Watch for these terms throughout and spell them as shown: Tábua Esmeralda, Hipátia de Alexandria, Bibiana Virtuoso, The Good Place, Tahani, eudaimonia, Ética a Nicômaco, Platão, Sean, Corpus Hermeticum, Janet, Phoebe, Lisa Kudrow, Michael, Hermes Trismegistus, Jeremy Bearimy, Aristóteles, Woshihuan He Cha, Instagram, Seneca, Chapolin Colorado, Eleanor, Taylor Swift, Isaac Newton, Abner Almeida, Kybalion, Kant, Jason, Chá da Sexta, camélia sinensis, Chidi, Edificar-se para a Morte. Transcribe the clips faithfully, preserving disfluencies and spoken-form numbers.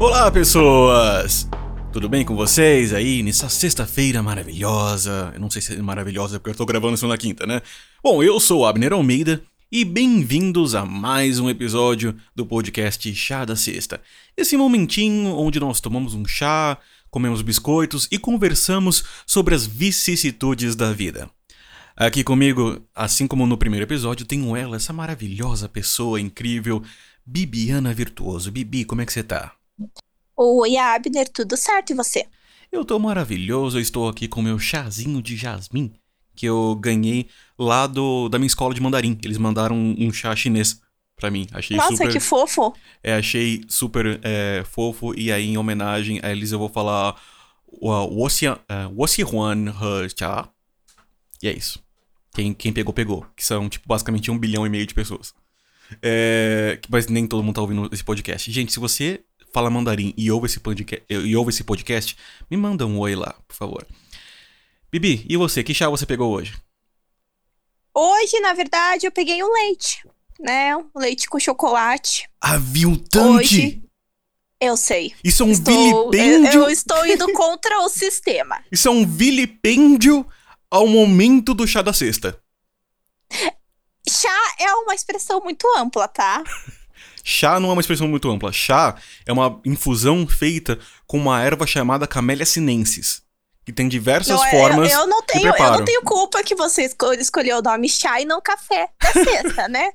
Olá, pessoas! Tudo bem com vocês aí nessa sexta-feira maravilhosa? Eu não sei se é maravilhosa porque eu tô gravando isso na quinta, né? Bom, eu sou Abner Almeida e bem-vindos a mais um episódio do podcast Chá da Sexta. Esse momentinho onde nós tomamos um chá, comemos biscoitos e conversamos sobre as vicissitudes da vida. Aqui comigo, assim como no primeiro episódio, tenho ela, essa maravilhosa pessoa incrível, Bibiana Virtuoso. Bibi, como é que você tá? Oi, Abner, tudo certo e você? Eu tô maravilhoso, eu estou aqui com meu chazinho de jasmim que eu ganhei lá do, da minha escola de mandarim. Eles mandaram um chá chinês pra mim. Achei Nossa, super... que fofo! É, achei super é, fofo e aí em homenagem a eles eu vou falar Woshihuan He Cha. E é isso. Quem, quem pegou, pegou. Que são, tipo, basicamente um bilhão e meio de pessoas. É, mas nem todo mundo tá ouvindo esse podcast. Gente, se você fala mandarim e ouve esse podcast, e ouve esse podcast me manda um oi lá, por favor. Bibi, e você? Que chá você pegou hoje? Hoje, na verdade, eu peguei um leite. Né? Um leite com chocolate. Aviltante! Hoje, eu sei. Isso é um estou, vilipêndio? Eu, eu estou indo contra o sistema. Isso é um vilipêndio ao momento do chá da sexta. Chá é uma expressão muito ampla, tá? Chá não é uma expressão muito ampla. Chá é uma infusão feita com uma erva chamada camélia sinensis, que tem diversas não, formas eu, eu não tenho, de preparo. Eu não tenho culpa que você escol- escolheu o nome chá e não café da sexta, né?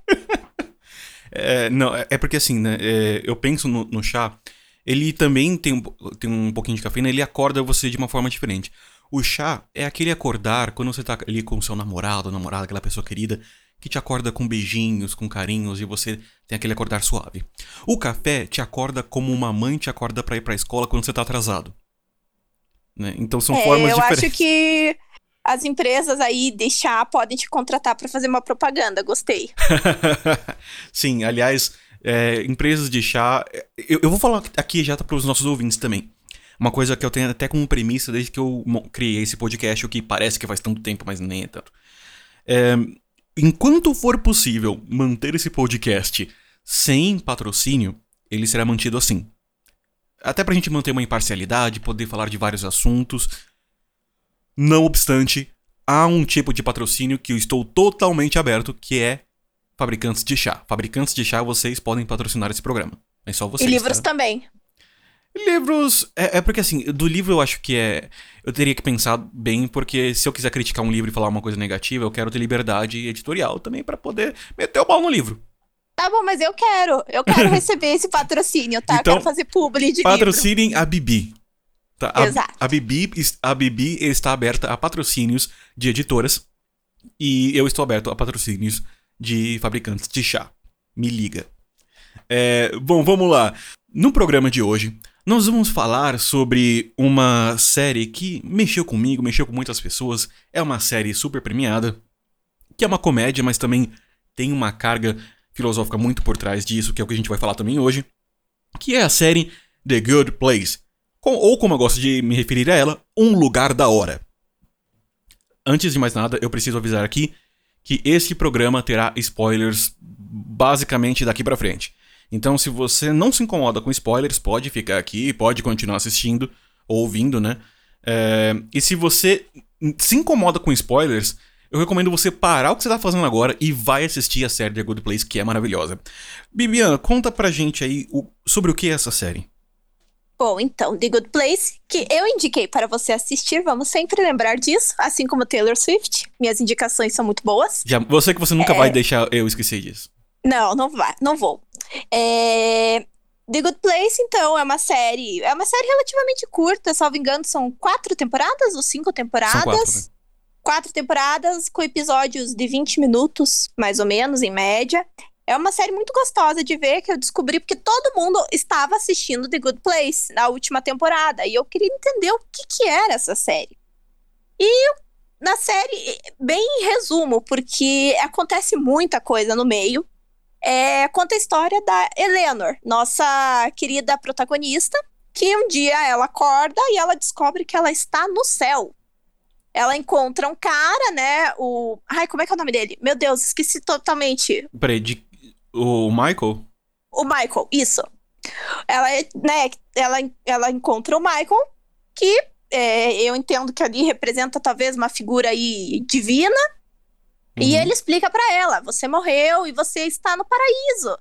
é, não, é porque assim, né? É, eu penso no, no chá, ele também tem, tem um pouquinho de cafeína, ele acorda você de uma forma diferente. O chá é aquele acordar quando você tá ali com o seu namorado, namorada, aquela pessoa querida, que te acorda com beijinhos, com carinhos, e você tem aquele acordar suave. O café te acorda como uma mãe te acorda pra ir pra escola quando você tá atrasado. Né? Então são é, formas eu diferentes. Eu acho que as empresas aí de chá podem te contratar pra fazer uma propaganda, gostei. Sim, aliás, é, empresas de chá... Eu, eu vou falar aqui já pros nossos ouvintes também. Uma coisa que eu tenho até como premissa desde que eu criei esse podcast, o que parece que faz tanto tempo, mas nem é tanto. É, enquanto for possível manter esse podcast sem patrocínio, ele será mantido assim. Até pra gente manter uma imparcialidade, poder falar de vários assuntos. Não obstante, há um tipo de patrocínio que eu estou totalmente aberto, que é fabricantes de chá. Fabricantes de chá, vocês podem patrocinar esse programa. É só vocês. E livros tá? também. Livros... É, é porque assim, do livro eu acho que é... Eu teria que pensar bem, porque se eu quiser criticar um livro e falar uma coisa negativa, eu quero ter liberdade editorial também pra poder meter o pau no livro. Tá bom, mas eu quero. Eu quero receber esse patrocínio, tá? Então, eu quero fazer publi de patrocinem livro. Patrocinem a Bibi. Tá? A, Exato. A Bibi, a Bibi está aberta a patrocínios de editoras e eu estou aberto a patrocínios de fabricantes de chá. Me liga. É, bom, vamos lá. No programa de hoje... Nós vamos falar sobre uma série que mexeu comigo, mexeu com muitas pessoas. É uma série super premiada, que é uma comédia, mas também tem uma carga filosófica muito por trás disso, que é o que a gente vai falar também hoje, que é a série The Good Place, com, ou como eu gosto de me referir a ela, Um Lugar da Hora. Antes de mais nada, eu preciso avisar aqui que esse programa terá spoilers basicamente daqui pra frente. Então, se você não se incomoda com spoilers, pode ficar aqui, pode continuar assistindo ou ouvindo, né? É, e se você se incomoda com spoilers, eu recomendo você parar o que você tá fazendo agora e vai assistir a série The Good Place, que é maravilhosa. Bibiana, conta pra gente aí o, sobre o que é essa série. Bom, então, The Good Place, que eu indiquei para você assistir, vamos sempre lembrar disso, assim como Taylor Swift. Minhas indicações são muito boas. Já, você que você nunca é... vai deixar eu esquecer disso. Não, não vai, não vou. É... The Good Place, então, é uma série... É uma série relativamente curta, salvo engano, são quatro temporadas ou cinco temporadas? São quatro, né? Quatro temporadas com episódios de vinte minutos, mais ou menos, em média. É uma série muito gostosa de ver, que eu descobri porque todo mundo estava assistindo The Good Place na última temporada. E eu queria entender o que, que era essa série. E na série, bem em resumo, porque acontece muita coisa no meio... É, conta a história da Eleanor, nossa querida protagonista, que um dia ela acorda e ela descobre que ela está no céu. Ela encontra um cara, né, o... Ai, como é que é o nome dele? Meu Deus, esqueci totalmente. Peraí, de... o Michael? O Michael, isso. Ela, né, ela, ela encontra o Michael, que é, eu entendo que ali representa talvez uma figura aí divina. Uhum. E ele explica pra ela, você morreu e você está no paraíso.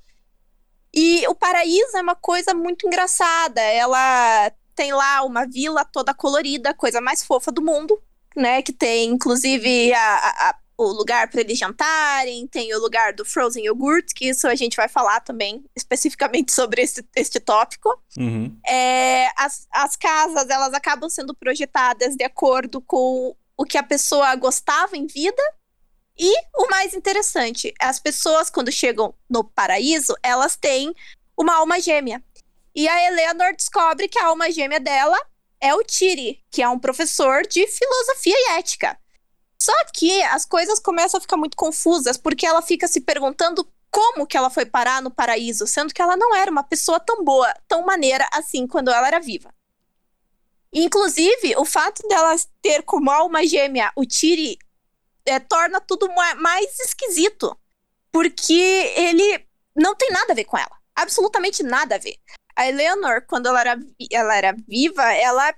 E o paraíso é uma coisa muito engraçada. Ela tem lá uma vila toda colorida, coisa mais fofa do mundo, né? Que tem, inclusive, a, a, a, o lugar pra eles jantarem, tem o lugar do frozen yogurt, que isso a gente vai falar também, especificamente sobre esse, este tópico. Uhum. É, as, as casas, elas acabam sendo projetadas de acordo com o que a pessoa gostava em vida. E o mais interessante, as pessoas quando chegam no paraíso, elas têm uma alma gêmea. E a Eleanor descobre que a alma gêmea dela é o Chidi, que é um professor de filosofia e ética. Só que as coisas começam a ficar muito confusas, porque ela fica se perguntando como que ela foi parar no paraíso, sendo que ela não era uma pessoa tão boa, tão maneira assim quando ela era viva. Inclusive, o fato dela ter como alma gêmea o Chidi É, torna tudo mais esquisito, porque ele não tem nada a ver com ela, absolutamente nada a ver. A Eleanor, quando ela era, ela era viva, ela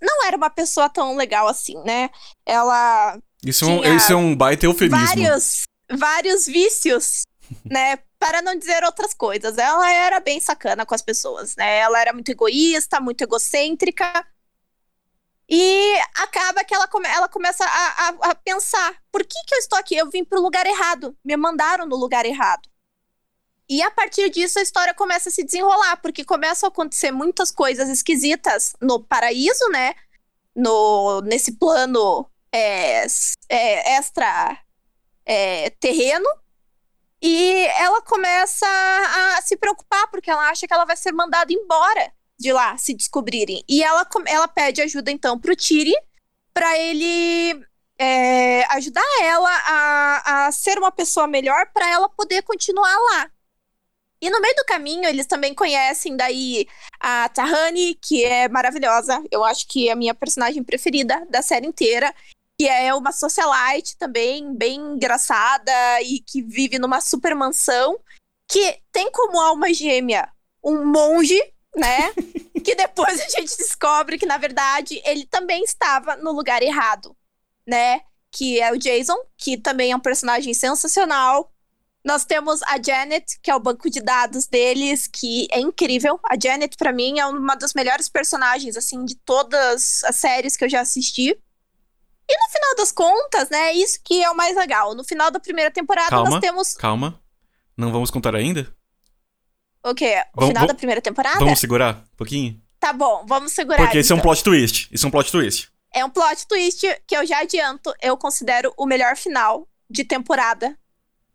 não era uma pessoa tão legal assim, né? Ela isso, tinha um, isso é um baita eufemismo. Vários, vários vícios, né? Para não dizer outras coisas. Ela era bem sacana com as pessoas, né? Ela era muito egoísta, muito egocêntrica. E acaba que ela, come, ela começa a, a, a pensar, por que que eu estou aqui? Eu vim pro lugar errado, me mandaram no lugar errado. E a partir disso a história começa a se desenrolar, porque começam a acontecer muitas coisas esquisitas no paraíso, né? No, nesse plano é, é, extra é, terreno. E ela começa a se preocupar, porque ela acha que ela vai ser mandada embora de lá, se descobrirem. E ela, ela pede ajuda, então, pro Chidi, pra ele é, ajudar ela a, a ser uma pessoa melhor, pra ela poder continuar lá. E no meio do caminho, eles também conhecem daí a Tahani, que é maravilhosa, eu acho que é a minha personagem preferida da série inteira, que é uma socialite também, bem engraçada, e que vive numa super mansão, que tem como alma gêmea um monge, né? Que depois a gente descobre que, na verdade, ele também estava no lugar errado, né? Que é o Jason, que também é um personagem sensacional. Nós temos a Janet, que é o banco de dados deles, que é incrível. A Janet, pra mim, é uma das melhores personagens, assim, de todas as séries que eu já assisti. E no final das contas, né? Isso que é o mais legal. No final da primeira temporada, calma, nós temos... Calma, não vamos contar ainda? O quê? O vamos, final vamos, da primeira temporada? Vamos segurar um pouquinho? Tá bom, vamos segurar. Porque esse então. é um plot twist. Isso é um plot twist. É um plot twist que eu já adianto. Eu considero o melhor final de temporada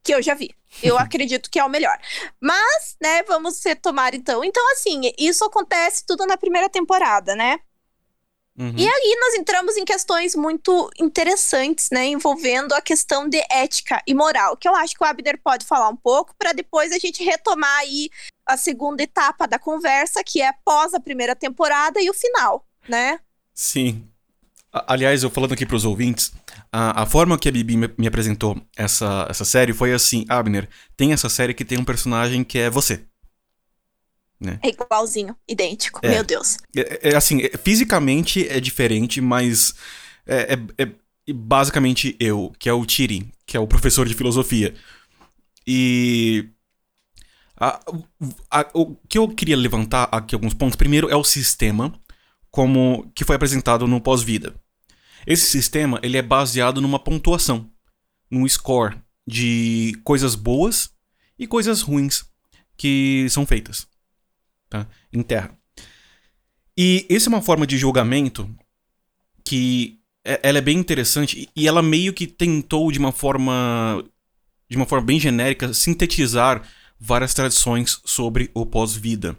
que eu já vi. Eu acredito que é o melhor. Mas, né, vamos retomar então. Então, assim, isso acontece tudo na primeira temporada, né? Uhum. E aí nós entramos em questões muito interessantes, né, envolvendo a questão de ética e moral, que eu acho que o Abner pode falar um pouco, para depois a gente retomar aí a segunda etapa da conversa, que é pós a primeira temporada e o final, né? Sim. Aliás, eu falando aqui para os ouvintes, a, a forma que a Bibi me, me apresentou essa, essa série foi assim: Abner, tem essa série que tem um personagem que é você. Né? É igualzinho, idêntico, é, meu Deus. É, é assim, é, fisicamente é diferente, mas é, é, é basicamente eu, que é o Chidi, que é o professor de filosofia. E a, a, a, o que eu queria levantar aqui alguns pontos. Primeiro é o sistema como que foi apresentado no pós-vida. Esse sistema, ele é baseado numa pontuação, num score de coisas boas e coisas ruins que são feitas. Tá? Em terra. E essa é uma forma de julgamento que é, ela é bem interessante, e ela meio que tentou de uma forma de uma forma bem genérica sintetizar várias tradições sobre o pós-vida.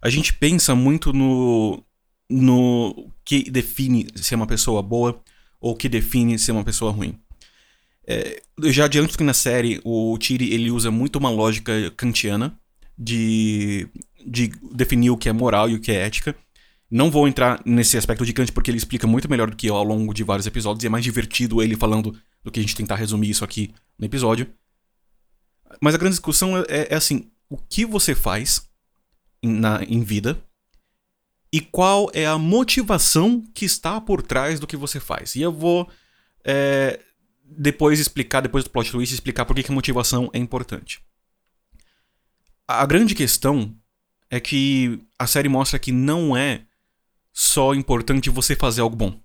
A gente pensa muito no no que define ser uma pessoa boa ou que define ser uma pessoa ruim. É, eu já adianto que na série o Chidi, ele usa muito uma lógica kantiana De, de definir o que é moral e o que é ética. Não vou entrar nesse aspecto de Kant, porque ele explica muito melhor do que eu ao longo de vários episódios, e é mais divertido ele falando do que a gente tentar resumir isso aqui no episódio. Mas a grande discussão é, é assim: o que você faz na, em vida e qual é a motivação que está por trás do que você faz. E eu vou é, depois explicar, depois do plot twist, explicar por que, que a motivação é importante. A grande questão é que a série mostra que não é só importante você fazer algo bom,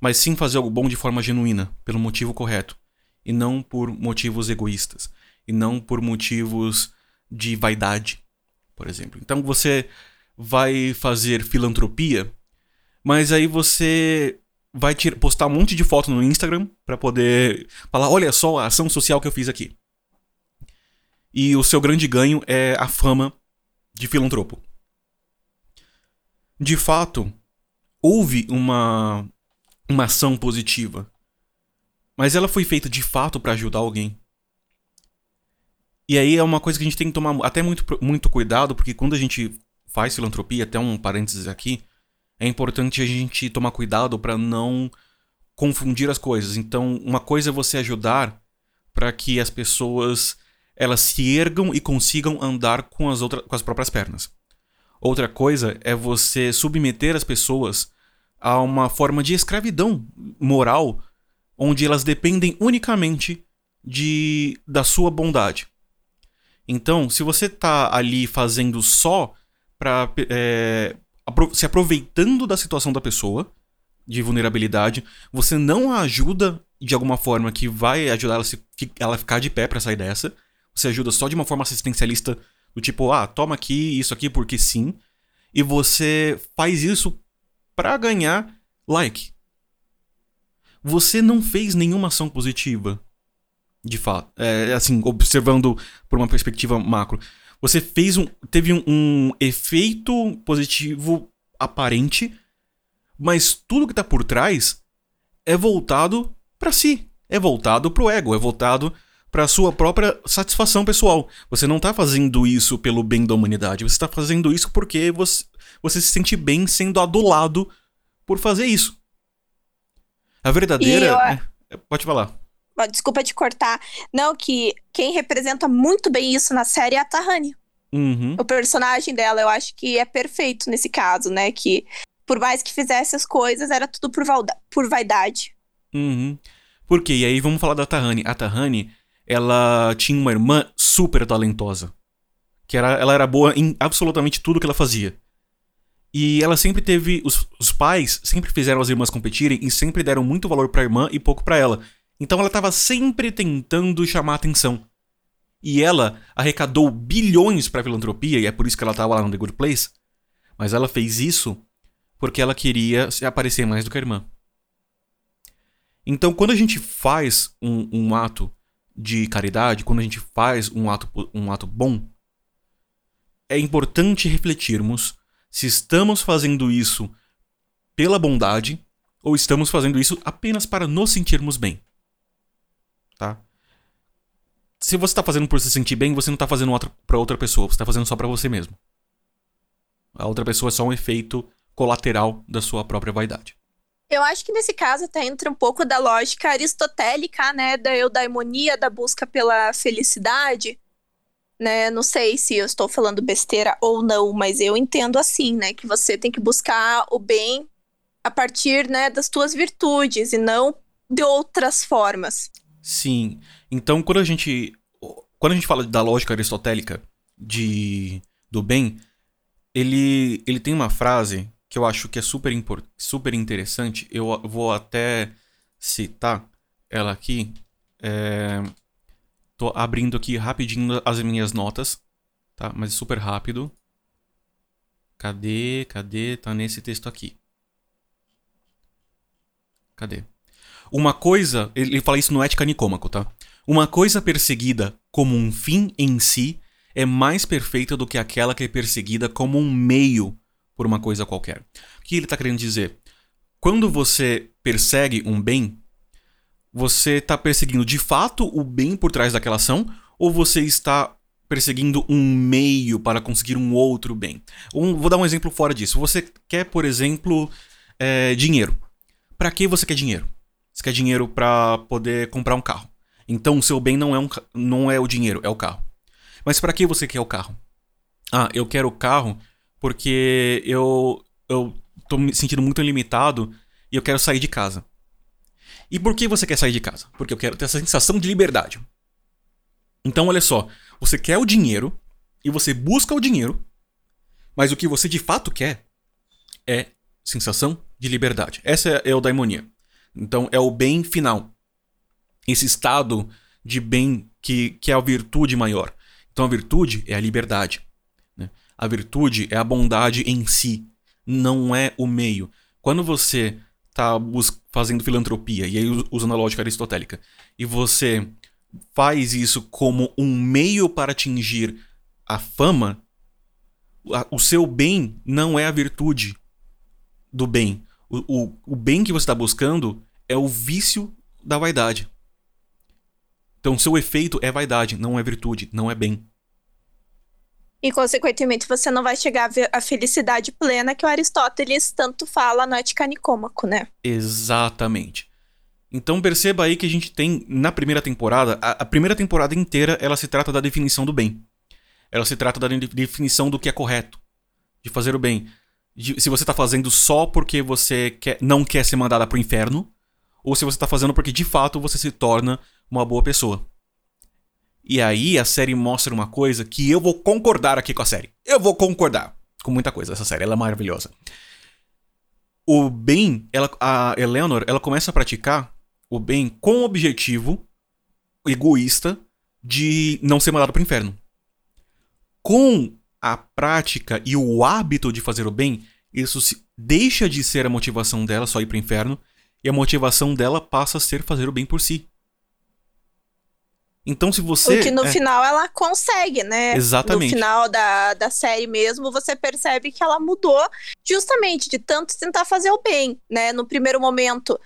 mas sim fazer algo bom de forma genuína, pelo motivo correto, e não por motivos egoístas, e não por motivos de vaidade, por exemplo. Então você vai fazer filantropia, mas aí você vai tirar, postar um monte de foto no Instagram para poder falar, olha só a ação social que eu fiz aqui. E o seu grande ganho é a fama de filantropo. De fato, houve uma, uma ação positiva, mas ela foi feita de fato para ajudar alguém. E aí é uma coisa que a gente tem que tomar até muito, muito cuidado, porque quando a gente faz filantropia, até um parênteses aqui, é importante a gente tomar cuidado para não confundir as coisas. Então, uma coisa é você ajudar para que as pessoas elas se ergam e consigam andar com as, outras, com as próprias pernas. Outra coisa é você submeter as pessoas a uma forma de escravidão moral, onde elas dependem unicamente de, da sua bondade. Então, se você está ali fazendo só para é, se aproveitando da situação da pessoa, de vulnerabilidade, você não a ajuda de alguma forma que vai ajudar ela, se, ela ficar de pé para sair dessa. Você ajuda só de uma forma assistencialista, do tipo, ah, toma aqui, isso aqui, porque sim. E você faz isso pra ganhar like. Você não fez nenhuma ação positiva, de fato. É, assim, observando por uma perspectiva macro. Você fez um, teve um, um efeito positivo aparente, mas tudo que tá por trás é voltado pra si. É voltado pro ego, é voltado para sua própria satisfação pessoal. Você não tá fazendo isso pelo bem da humanidade. Você tá fazendo isso porque você, você se sente bem sendo adulado por fazer isso. A verdadeira... Eu... É, pode falar. Desculpa te cortar. Não, que quem representa muito bem isso na série é a Tahani. Uhum. O personagem dela, eu acho que é perfeito nesse caso, né? Que por mais que fizesse as coisas, era tudo por, valda... por vaidade. Uhum. Por quê? E aí vamos falar da Tahani. A Tahani... ela tinha uma irmã super talentosa, que era, ela era boa em absolutamente tudo que ela fazia. E ela sempre teve... Os, os pais sempre fizeram as irmãs competirem e sempre deram muito valor pra irmã e pouco pra ela. Então ela tava sempre tentando chamar atenção. E ela arrecadou bilhões pra filantropia, e é por isso que ela tava lá no The Good Place. Mas ela fez isso porque ela queria aparecer mais do que a irmã. Então quando a gente faz um, um ato de caridade, quando a gente faz um ato, um ato bom, é importante refletirmos se estamos fazendo isso pela bondade ou estamos fazendo isso apenas para nos sentirmos bem. Tá? Se você está fazendo por se sentir bem, você não está fazendo para outra pessoa, você está fazendo só para você mesmo. A outra pessoa é só um efeito colateral da sua própria vaidade. Eu acho que nesse caso até entra um pouco da lógica aristotélica, né, da eudaimonia, da busca pela felicidade, né, não sei se eu estou falando besteira ou não, mas eu entendo assim, né, que você tem que buscar o bem a partir, né, das tuas virtudes e não de outras formas. Sim, então quando a gente, quando a gente fala da lógica aristotélica de, do bem, ele, ele tem uma frase... que eu acho que é super, import- super interessante. Eu vou até citar ela aqui. É... Tô abrindo aqui rapidinho as minhas notas, tá? Mas super rápido. Cadê? Cadê? Tá nesse texto aqui. Cadê? Uma coisa... Ele fala isso no Ética a Nicômaco, tá? Uma coisa perseguida como um fim em si é mais perfeita do que aquela que é perseguida como um meio por uma coisa qualquer. O que ele está querendo dizer? Quando você persegue um bem, você está perseguindo de fato o bem por trás daquela ação, ou você está perseguindo um meio para conseguir um outro bem? Um, vou dar um exemplo fora disso. Você quer, por exemplo, é, dinheiro. Para que você quer dinheiro? Você quer dinheiro para poder comprar um carro. Então o seu bem não é, um, não é o dinheiro, é o carro. Mas para que você quer o carro? ah, eu quero o carro porque eu, eu tô me sentindo muito limitado e eu quero sair de casa. E por que você quer sair de casa? Porque eu quero ter essa sensação de liberdade. Então, olha só, você quer o dinheiro e você busca o dinheiro, mas o que você de fato quer é sensação de liberdade. Essa é a eudaimonia. Então, é o bem final. Esse estado de bem que, que é a virtude maior. Então, a virtude é a liberdade, né? A virtude é a bondade em si, não é o meio. Quando você está fazendo filantropia, e aí usando a lógica aristotélica, e você faz isso como um meio para atingir a fama, o seu bem não é a virtude do bem. O, o, o bem que você está buscando é o vício da vaidade. Então, seu efeito é vaidade, não é virtude, não é bem. E, consequentemente, você não vai chegar à felicidade plena que o Aristóteles tanto fala na Ética a Nicômaco, né? Exatamente. Então, perceba aí que a gente tem, na primeira temporada, a, a primeira temporada inteira, ela se trata da definição do bem. Ela se trata da definição do que é correto, de fazer o bem. De, se você está fazendo só porque você quer, não quer ser mandada para o inferno, ou se você está fazendo porque, de fato, você se torna uma boa pessoa. E aí a série mostra uma coisa que eu vou concordar aqui com a série. Eu vou concordar com muita coisa. Essa série, ela é maravilhosa. O bem, ela, a Eleanor, ela começa a praticar o bem com o objetivo egoísta de não ser mandado para o inferno. Com a prática e o hábito de fazer o bem, isso se, deixa de ser a motivação dela só ir para o inferno e a motivação dela passa a ser fazer o bem por si. Então, se você... O que no é... final ela consegue, né? Exatamente. No final da, da série mesmo, você percebe que ela mudou justamente de tanto tentar fazer o bem, né? No primeiro momento,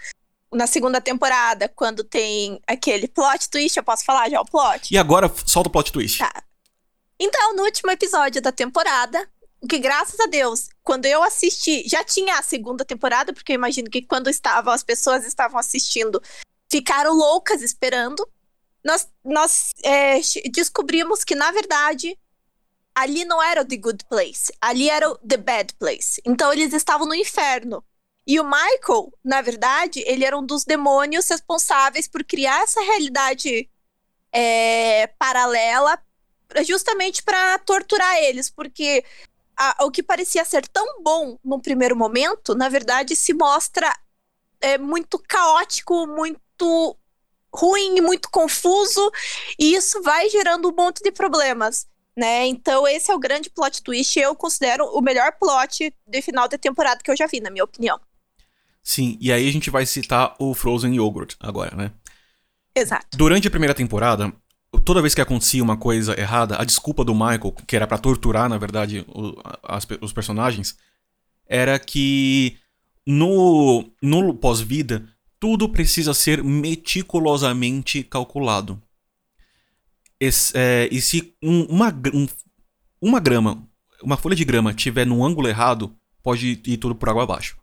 na segunda temporada, quando tem aquele plot twist, eu posso falar já o plot? E agora, solta o plot twist. Tá. Então, no último episódio da temporada, que graças a Deus, quando eu assisti, já tinha a segunda temporada, porque eu imagino que quando estavam, as pessoas estavam assistindo, ficaram loucas esperando. Nós, nós é, descobrimos que, na verdade, ali não era o The Good Place, ali era o The Bad Place. Então, eles estavam no inferno. E o Michael, na verdade, ele era um dos demônios responsáveis por criar essa realidade é, paralela, justamente para torturar eles, porque a, o que parecia ser tão bom no primeiro momento, na verdade, se mostra é, muito caótico, muito... ruim, muito confuso, e isso vai gerando um monte de problemas, né? Então esse é o grande plot twist, eu considero o melhor plot de final da temporada que eu já vi, na minha opinião. Sim, e aí a gente vai citar o Frozen Yogurt agora, né? Exato. Durante a primeira temporada, toda vez que acontecia uma coisa errada, a desculpa do Michael, que era pra torturar, na verdade, o, as, os personagens, era que no, no pós-vida, tudo precisa ser meticulosamente calculado. Esse, é, e se um, uma, um, uma grama, uma folha de grama tiver num ângulo errado, pode ir tudo por água abaixo.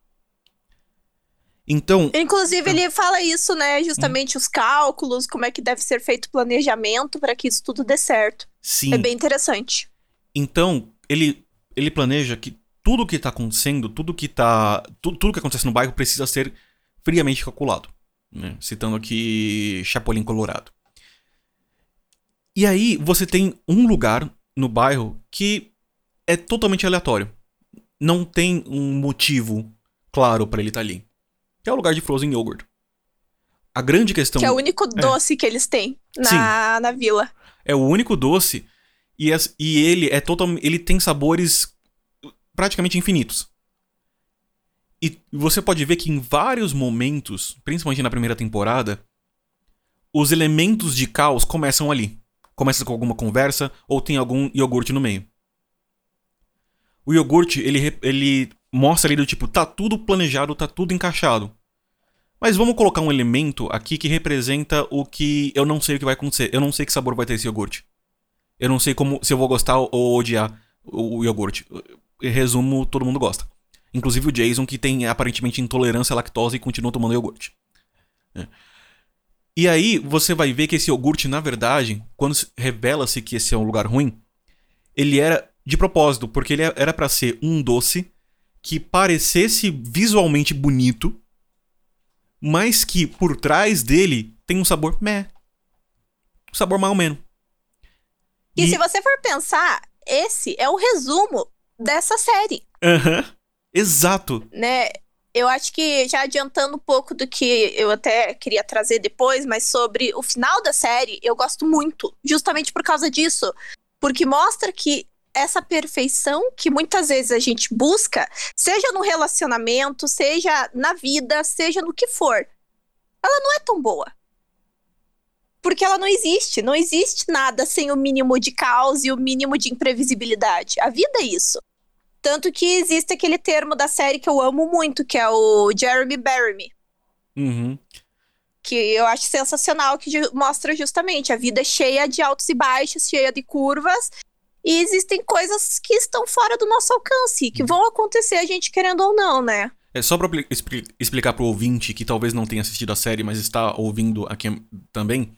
Então, Inclusive, é... ele fala isso, né? Justamente hum. os cálculos, como é que deve ser feito o planejamento para que isso tudo dê certo. Sim. É bem interessante. Então, ele, ele planeja que tudo que está acontecendo, tudo que tá, tu, tudo que acontece no bairro precisa ser friamente calculado, né? Citando aqui Chapolin Colorado. E aí você tem um lugar no bairro que é totalmente aleatório. Não tem um motivo claro pra ele estar tá ali. Que é o lugar de Frozen Yogurt. A grande questão... Que é o único é... doce que eles têm na, na vila. É o único doce e, as, e ele, é total, ele tem sabores praticamente infinitos. E você pode ver que em vários momentos, principalmente na primeira temporada, os elementos de caos começam ali. Começa com alguma conversa ou tem algum iogurte no meio. O iogurte, ele, ele mostra ali do tipo, tá tudo planejado, tá tudo encaixado. Mas vamos colocar um elemento aqui que representa o que eu não sei o que vai acontecer. Eu não sei que sabor vai ter esse iogurte. Eu não sei como, se eu vou gostar ou odiar o iogurte. Em resumo, todo mundo gosta. Inclusive o Jason, que tem aparentemente intolerância à lactose e continua tomando iogurte. É. E aí você vai ver que esse iogurte, na verdade, quando revela-se que esse é um lugar ruim, ele era de propósito, porque ele era pra ser um doce que parecesse visualmente bonito, mas que por trás dele tem um sabor meh. Um sabor mais ou menos. E, e se você for pensar, esse é o resumo dessa série. Aham, uhum. Exato. Né? Eu acho que, já adiantando um pouco do que eu até queria trazer depois, mas sobre o final da série, eu gosto muito, justamente por causa disso. Porque mostra que essa perfeição que muitas vezes a gente busca, seja no relacionamento, seja na vida, seja no que for, ela não é tão boa. Porque ela não existe. Não existe nada sem o mínimo de caos e o mínimo de imprevisibilidade. A vida é isso. Tanto que existe aquele termo da série que eu amo muito, que é o Jeremy Bearimy. Uhum. Que eu acho sensacional, que mostra justamente a vida cheia de altos e baixos, cheia de curvas. E existem coisas que estão fora do nosso alcance, que vão acontecer a gente querendo ou não, né? É só pra expli- explicar pro ouvinte, que talvez não tenha assistido a série, mas está ouvindo aqui também.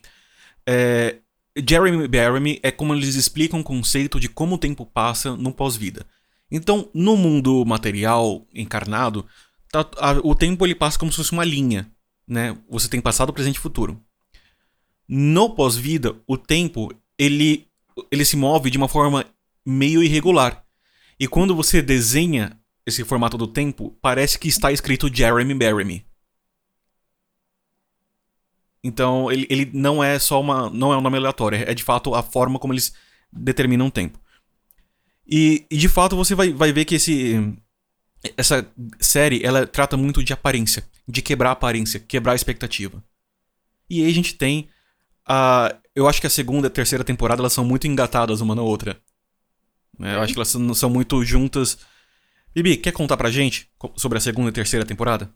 É, Jeremy Bearimy é como eles explicam o conceito de como o tempo passa no pós-vida. Então, no mundo material, encarnado, tá, a, o tempo ele passa como se fosse uma linha, né? Você tem passado, presente e futuro. No pós-vida, o tempo, ele, ele se move de uma forma meio irregular. E quando você desenha esse formato do tempo, parece que está escrito Jeremy Bearimy. Então, ele, ele não é só uma... não é um nome aleatório, é de fato a forma como eles determinam o tempo. E, e de fato você vai, vai ver que esse, essa série ela trata muito de aparência, de quebrar a aparência, quebrar a expectativa. E aí a gente tem a... eu acho que a segunda e a terceira temporada elas são muito engatadas uma na outra, né? Eu acho que elas não são muito juntas. Bibi, quer contar pra gente sobre a segunda e a terceira temporada?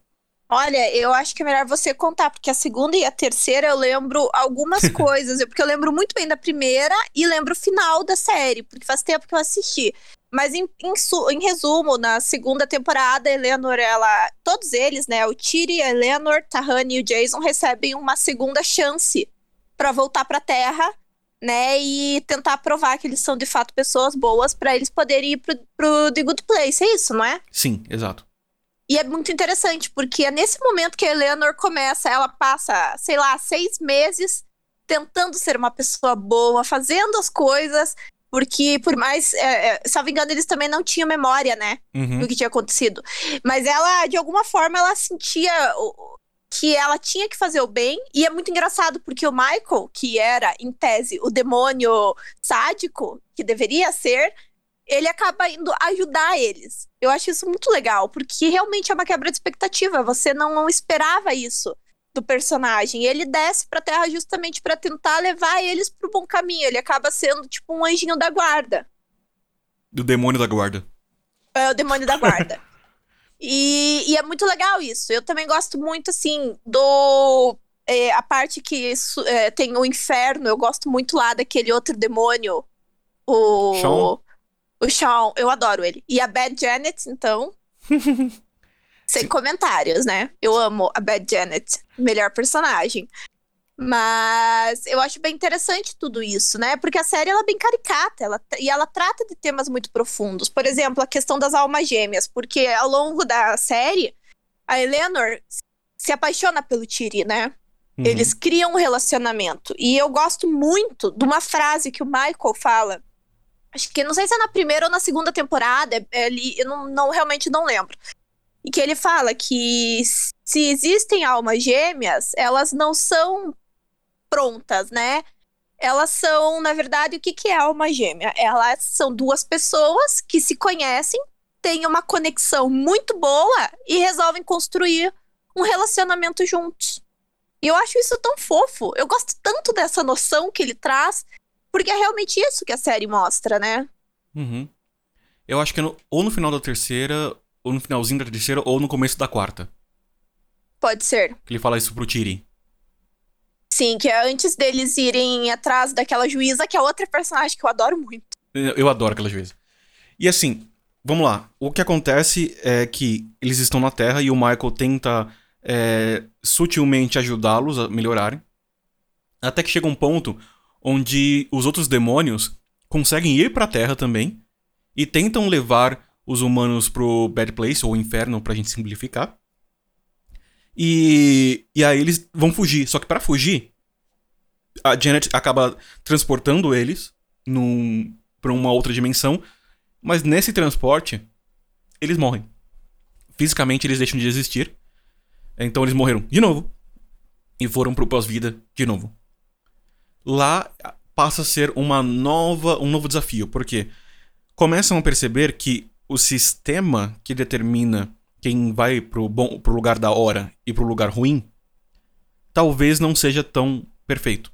Olha, eu acho que é melhor você contar, porque a segunda e a terceira eu lembro algumas coisas, porque eu lembro muito bem da primeira e lembro o final da série, porque faz tempo que eu assisti. Mas em, em, su- em resumo, na segunda temporada, a Eleanor, ela, todos eles, né, o Chidi, a Eleanor, Tahani e o Jason recebem uma segunda chance pra voltar pra Terra, né, e tentar provar que eles são de fato pessoas boas pra eles poderem ir pro, pro The Good Place, é isso, não é? Sim, exato. E é muito interessante, porque é nesse momento que a Eleanor começa, ela passa, sei lá, seis meses tentando ser uma pessoa boa, fazendo as coisas, porque por mais, é, é, salvo engano, eles também não tinham memória, né, uhum. do que tinha acontecido. Mas ela, de alguma forma, ela sentia que ela tinha que fazer o bem, e é muito engraçado, porque o Michael, que era, em tese, o demônio sádico, que deveria ser, ele acaba indo ajudar eles. Eu acho isso muito legal, porque realmente é uma quebra de expectativa. Você não esperava isso do personagem. Ele desce pra Terra justamente pra tentar levar eles pro bom caminho. Ele acaba sendo tipo um anjinho da guarda. Do demônio da guarda. É, o demônio da guarda. e, e é muito legal isso. Eu também gosto muito, assim, do... É, a parte que isso, é, tem o inferno. Eu gosto muito lá daquele outro demônio. O... Sean? O Sean, eu adoro ele. E a Bad Janet, então... sem Sim. comentários, né? Eu amo a Bad Janet. Melhor personagem. Mas eu acho bem interessante tudo isso, né? Porque a série, ela é bem caricata. Ela, e ela trata de temas muito profundos. Por exemplo, a questão das almas gêmeas. Porque ao longo da série, a Eleanor se apaixona pelo Chidi, né? Uhum. Eles criam um relacionamento. E eu gosto muito de uma frase que o Michael fala... Acho que, não sei se é na primeira ou na segunda temporada, ele, eu não, não, realmente não lembro. E que ele fala que se existem almas gêmeas, elas não são prontas, né? Elas são, na verdade, o que, que é alma gêmea? Elas são duas pessoas que se conhecem, têm uma conexão muito boa e resolvem construir um relacionamento juntos. E eu acho isso tão fofo. Eu gosto tanto dessa noção que ele traz... Porque é realmente isso que a série mostra, né? Uhum. Eu acho que é no, ou no final da terceira, ou no finalzinho da terceira, ou no começo da quarta. Pode ser. Que ele fala isso pro Chidi. Sim, que é antes deles irem atrás daquela juíza, que é outra personagem que eu adoro muito. Eu, eu adoro aquela juíza. E assim, vamos lá. O que acontece é que eles estão na Terra e o Michael tenta é, sutilmente ajudá-los a melhorarem. Até que chega um ponto... onde os outros demônios conseguem ir pra Terra também e tentam levar os humanos pro Bad Place, ou inferno, pra gente simplificar. E, e aí eles vão fugir. Só que pra fugir, a Janet acaba transportando eles num, pra uma outra dimensão. Mas nesse transporte, eles morrem. Fisicamente, eles deixam de existir. Então eles morreram de novo. E foram pro pós-vida de novo. Lá passa a ser uma nova, um novo desafio. Porque começam a perceber que o sistema que determina quem vai pro, bom, pro lugar da hora e pro lugar ruim, talvez não seja tão perfeito.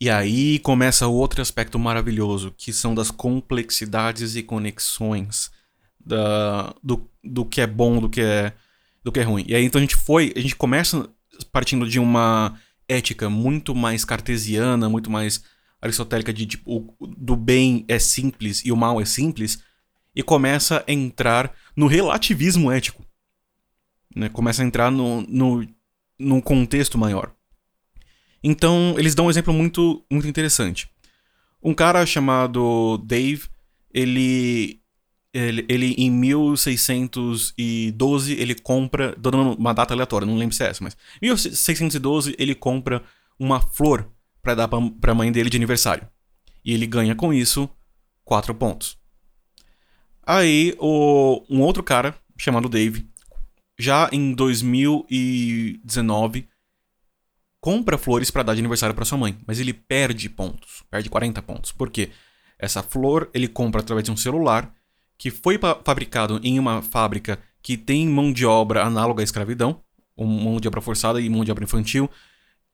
E aí começa outro aspecto maravilhoso, que são das complexidades e conexões da, do, do que é bom, do que é, do que é ruim. E aí então a gente foi, a gente começa partindo de uma ética muito mais cartesiana, muito mais aristotélica, de tipo, o, do bem é simples e o mal é simples, e começa a entrar no relativismo ético, né? Começa a entrar no, no, num contexto maior. Então, eles dão um exemplo muito, muito interessante. Um cara chamado Dave, ele, ele, ele em mil seiscentos e doze, ele compra, dando uma data aleatória, não lembro se é essa, mas em mil seiscentos e doze ele compra uma flor para dar para a mãe dele de aniversário. E ele ganha com isso quatro pontos. Aí, o, um outro cara, chamado Dave, já em dois mil e dezenove, compra flores para dar de aniversário para sua mãe. Mas ele perde pontos, perde quarenta pontos. Por quê? Essa flor ele compra através de um celular que foi pa- fabricado em uma fábrica que tem mão de obra análoga à escravidão, mão de obra forçada e mão de obra infantil,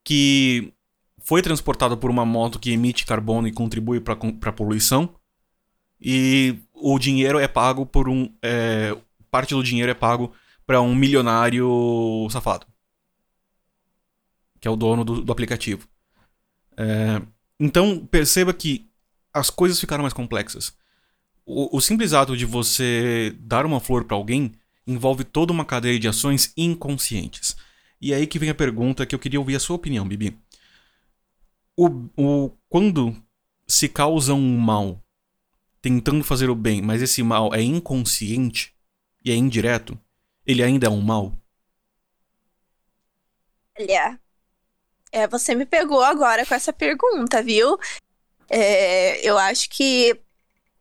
que foi transportado por uma moto que emite carbono e contribui para a poluição. E o dinheiro é pago por um... É, parte do dinheiro é pago para um milionário safado, que é o dono do, do aplicativo. É, então, perceba que as coisas ficaram mais complexas. O, o simples ato de você dar uma flor para alguém envolve toda uma cadeia de ações inconscientes. E aí que vem a pergunta que eu queria ouvir a sua opinião, Bibi. O, o, quando se causa um mal tentando fazer o bem, mas esse mal é inconsciente e é indireto, ele ainda é um mal? Olha, é, você me pegou agora com essa pergunta, viu? É, eu acho que...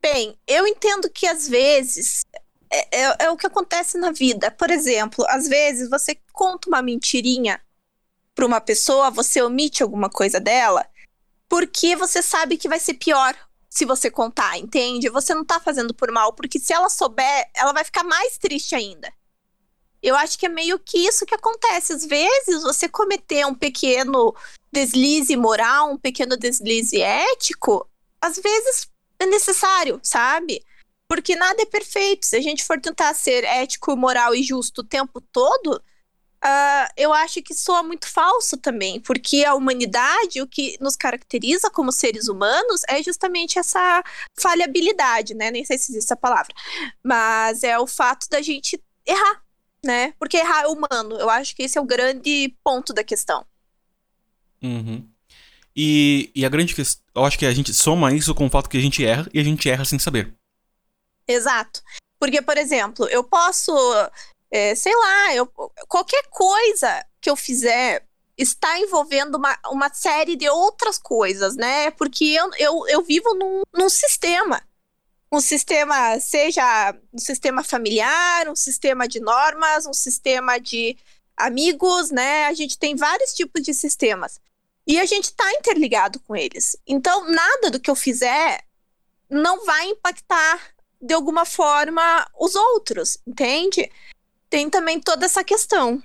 Bem, eu entendo que às vezes é, é, é o que acontece na vida. Por exemplo, às vezes você conta uma mentirinha para uma pessoa, você omite alguma coisa dela, porque você sabe que vai ser pior se você contar, entende? Você não tá fazendo por mal, porque se ela souber, ela vai ficar mais triste ainda. Eu acho que é meio que isso que acontece. Às vezes, você cometer um pequeno deslize moral, um pequeno deslize ético, às vezes é necessário, sabe? Porque nada é perfeito. Se a gente for tentar ser ético, moral e justo o tempo todo, uh, eu acho que soa muito falso também, porque a humanidade, o que nos caracteriza como seres humanos, é justamente essa falhabilidade, né? Nem sei se existe essa palavra, mas é o fato da gente errar, né? Porque errar é humano. Eu acho que esse é o grande ponto da questão. Uhum. E, e a grande questão... Eu acho que a gente soma isso com o fato que a gente erra, e a gente erra sem saber. Exato. Porque, por exemplo, eu posso... É, sei lá, eu, qualquer coisa que eu fizer está envolvendo uma, uma série de outras coisas, né? Porque eu, eu, eu vivo num, num sistema. Um sistema, seja um sistema familiar, um sistema de normas, um sistema de amigos, né? A gente tem vários tipos de sistemas. E a gente está interligado com eles. Então, nada do que eu fizer não vai impactar, de alguma forma, os outros, entende? Tem também toda essa questão.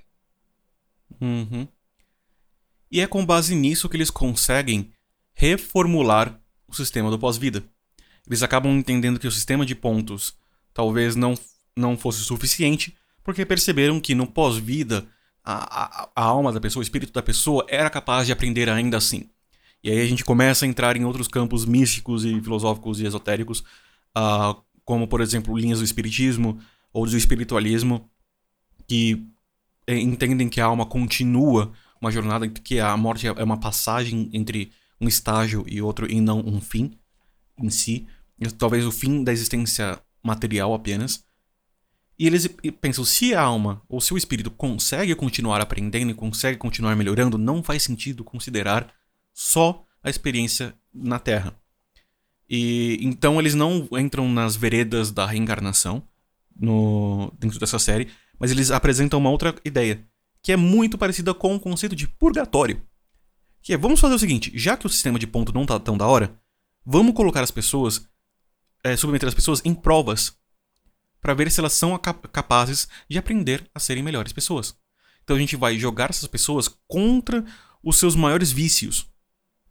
Uhum. E é com base nisso que eles conseguem reformular o sistema do pós-vida. Eles acabam entendendo que o sistema de pontos talvez não, não fosse suficiente, porque perceberam que no pós-vida a, a, a alma da pessoa, o espírito da pessoa era capaz de aprender ainda assim. E aí a gente começa a entrar em outros campos místicos e filosóficos e esotéricos, uh, como, por exemplo, linhas do espiritismo ou do espiritualismo, que entendem que a alma continua uma jornada, que a morte é uma passagem entre um estágio e outro e não um fim em si. talvez o fim da existência material apenas. E eles pensam, se a alma ou se o espírito consegue continuar aprendendo e consegue continuar melhorando, não faz sentido considerar só a experiência na Terra. E então eles não entram nas veredas da reencarnação no, dentro dessa série, mas eles apresentam uma outra ideia, que é muito parecida com o conceito de purgatório. Que é, vamos fazer o seguinte, já que o sistema de ponto não está tão da hora, vamos colocar as pessoas, é, submeter as pessoas em provas, para ver se elas são capazes de aprender a serem melhores pessoas. Então a gente vai jogar essas pessoas contra os seus maiores vícios,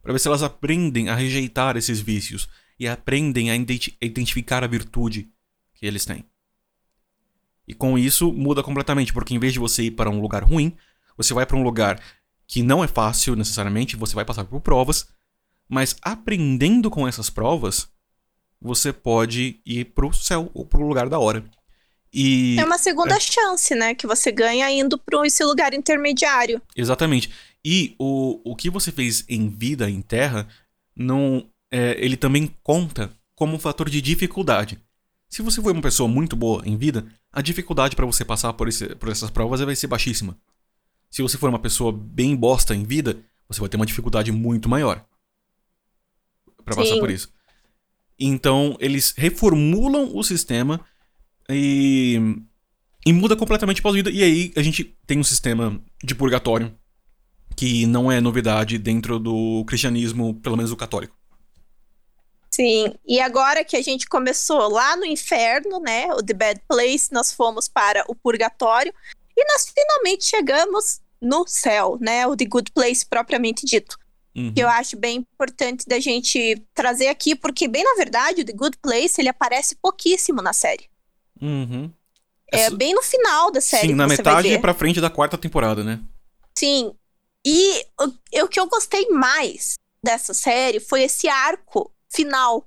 para ver se elas aprendem a rejeitar esses vícios e aprendem a identificar a virtude que eles têm. E com isso muda completamente, porque em vez de você ir para um lugar ruim, você vai para um lugar que não é fácil necessariamente, você vai passar por provas, mas aprendendo com essas provas, você pode ir pro céu ou pro lugar da hora. E é uma segunda é... chance, né? Que você ganha indo pro esse lugar intermediário. Exatamente. E o, o que você fez em vida, em terra, não, é, ele também conta como um fator de dificuldade. Se você for uma pessoa muito boa em vida, a dificuldade para você passar por, esse, por essas provas vai ser baixíssima. Se você for uma pessoa bem bosta em vida, você vai ter uma dificuldade muito maior para passar por isso. Então, eles reformulam o sistema e, e muda completamente para a vida. E aí, a gente tem um sistema de purgatório que não é novidade dentro do cristianismo, pelo menos o católico. Sim, e agora que a gente começou lá no inferno, né, o The Bad Place, nós fomos para o purgatório e nós finalmente chegamos no céu, né, o The Good Place propriamente dito. Uhum. Que eu acho bem importante da gente trazer aqui, porque bem na verdade o The Good Place, ele aparece pouquíssimo na série. Uhum. É, é bem no final da série. Sim, na metade e pra frente da quarta temporada, né? Sim. E o, o que eu gostei mais dessa série foi esse arco final,